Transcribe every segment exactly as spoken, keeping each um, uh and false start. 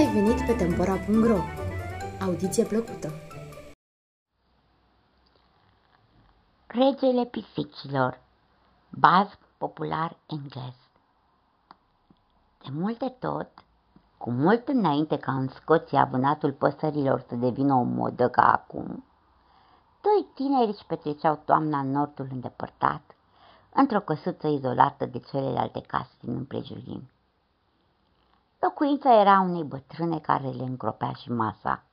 ai venit pe Tempora punct ro! Audiție plăcută! Regele pisicilor, bazm popular englez. De mult de tot, cu mult înainte ca în Scoția vânatul păsărilor să devină o modă ca acum, doi tineri își petreceau toamna în nordul îndepărtat, într-o căsuță izolată de celelalte case din împrejurim. Locuința era unei bătrâne care le îngropea și masa.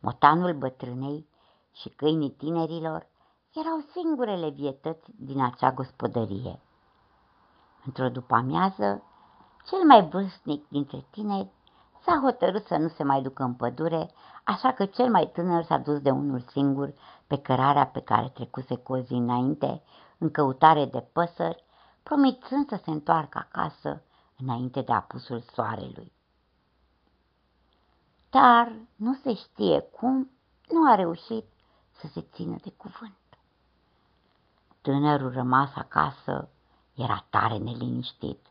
Motanul bătrânei și câinii tinerilor erau singurele vietăți din acea gospodărie. Într-o după-amiază, cel mai vârstnic dintre tineri s-a hotărât să nu se mai ducă în pădure, așa că cel mai tânăr s-a dus de unul singur pe cărarea pe care trecuse cu o zi înainte, în căutare de păsări, promițând să se întoarcă acasă înainte de apusul soarelui. Dar nu se știe cum nu a reușit să se țină de cuvânt. Tânărul rămas acasă era tare neliniștit.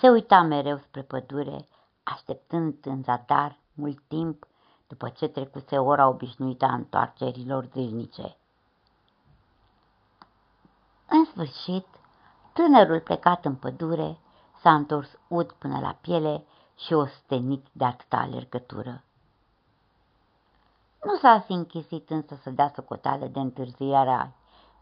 Se uita mereu spre pădure, așteptând în zadar mult timp după ce trecuse ora obișnuită a întoarcerilor zilnice. În sfârșit, tânărul plecat în pădure s-a întors ud până la piele și ostenit de atâta alergătură. Nu s-a fi închisit însă să dea socoteală de întârzierea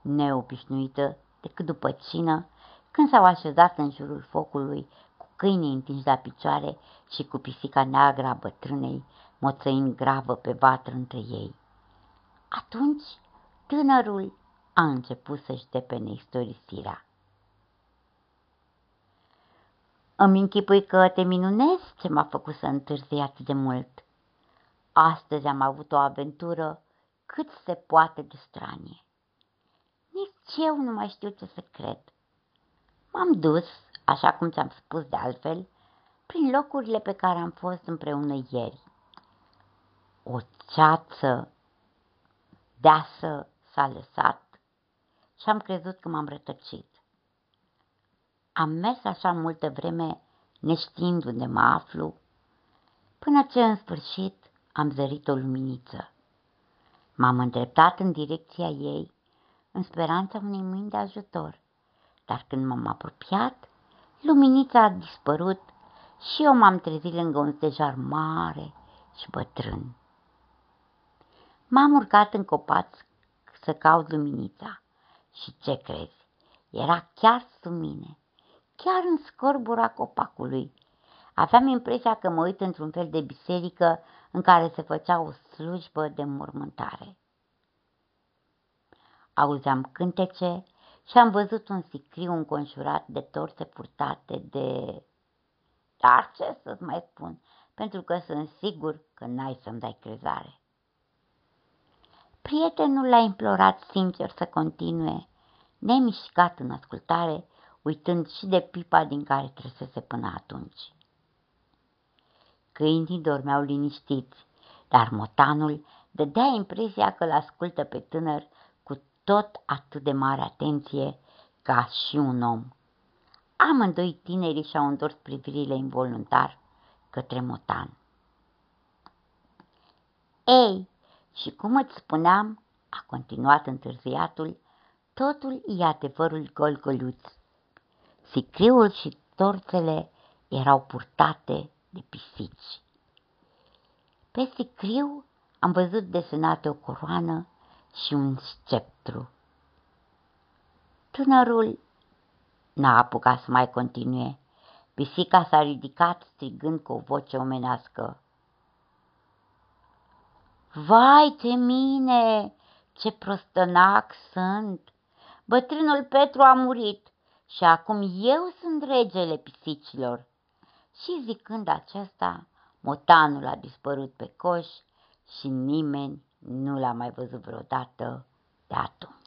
neobișnuită decât după cină, când s-au așezat în jurul focului cu câinii întinși la picioare și cu pisica neagră a bătrânei, moțăind gravă pe vatră între ei. Atunci, tânărul a început să-și depene istorisirea. Îmi închipui că te minunezi ce m-a făcut să întârzii atât de mult. Astăzi am avut o aventură cât se poate de stranie. Nici eu nu mai știu ce să cred. M-am dus, așa cum ți-am spus de altfel, prin locurile pe care am fost împreună ieri. O ceață deasă s-a lăsat și am crezut că m-am rătăcit. Am mers așa multă vreme neștiind unde mă aflu, până ce în sfârșit am zărit o luminiță. M-am îndreptat în direcția ei, în speranța unei mâini de ajutor, dar când m-am apropiat, luminița a dispărut și eu m-am trezit lângă un stejar mare și bătrân. M-am urcat în copac să caut luminița și ce crezi, era chiar sub mine, chiar în scorbura copacului. Aveam impresia că mă uit într-un fel de biserică în care se făcea o slujbă de înmormântare. Auzeam cântece și am văzut un sicriu înconjurat de torțe purtate de... Dar ce să-ți mai spun, pentru că sunt sigur că n-ai să-mi dai crezare. Prietenul l-a implorat sincer să continue, nemișcat în ascultare, uitând și de pipa din care trăsese până atunci. Câinii dormeau liniștiți, dar motanul dădea impresia că l-ascultă pe tânăr cu tot atât de mare atenție ca și un om. Amândoi tinerii și-au întors privirile involuntar către motan. Ei, și cum îți spuneam, a continuat întârziatul, totul e adevărul golgoluț. Sicriul și torțele erau purtate de pisici. Pe sicriu am văzut desenate o coroană și un sceptru. Tânărul n-a apucat să mai continue. Pisica s-a ridicat strigând cu o voce omenească. Vai de mine, ce prostănac sunt! Bătrânul Petru a murit! Și acum eu sunt regele pisicilor. Și zicând aceasta, motanul a dispărut pe coș și nimeni nu l-a mai văzut vreodată de atunci.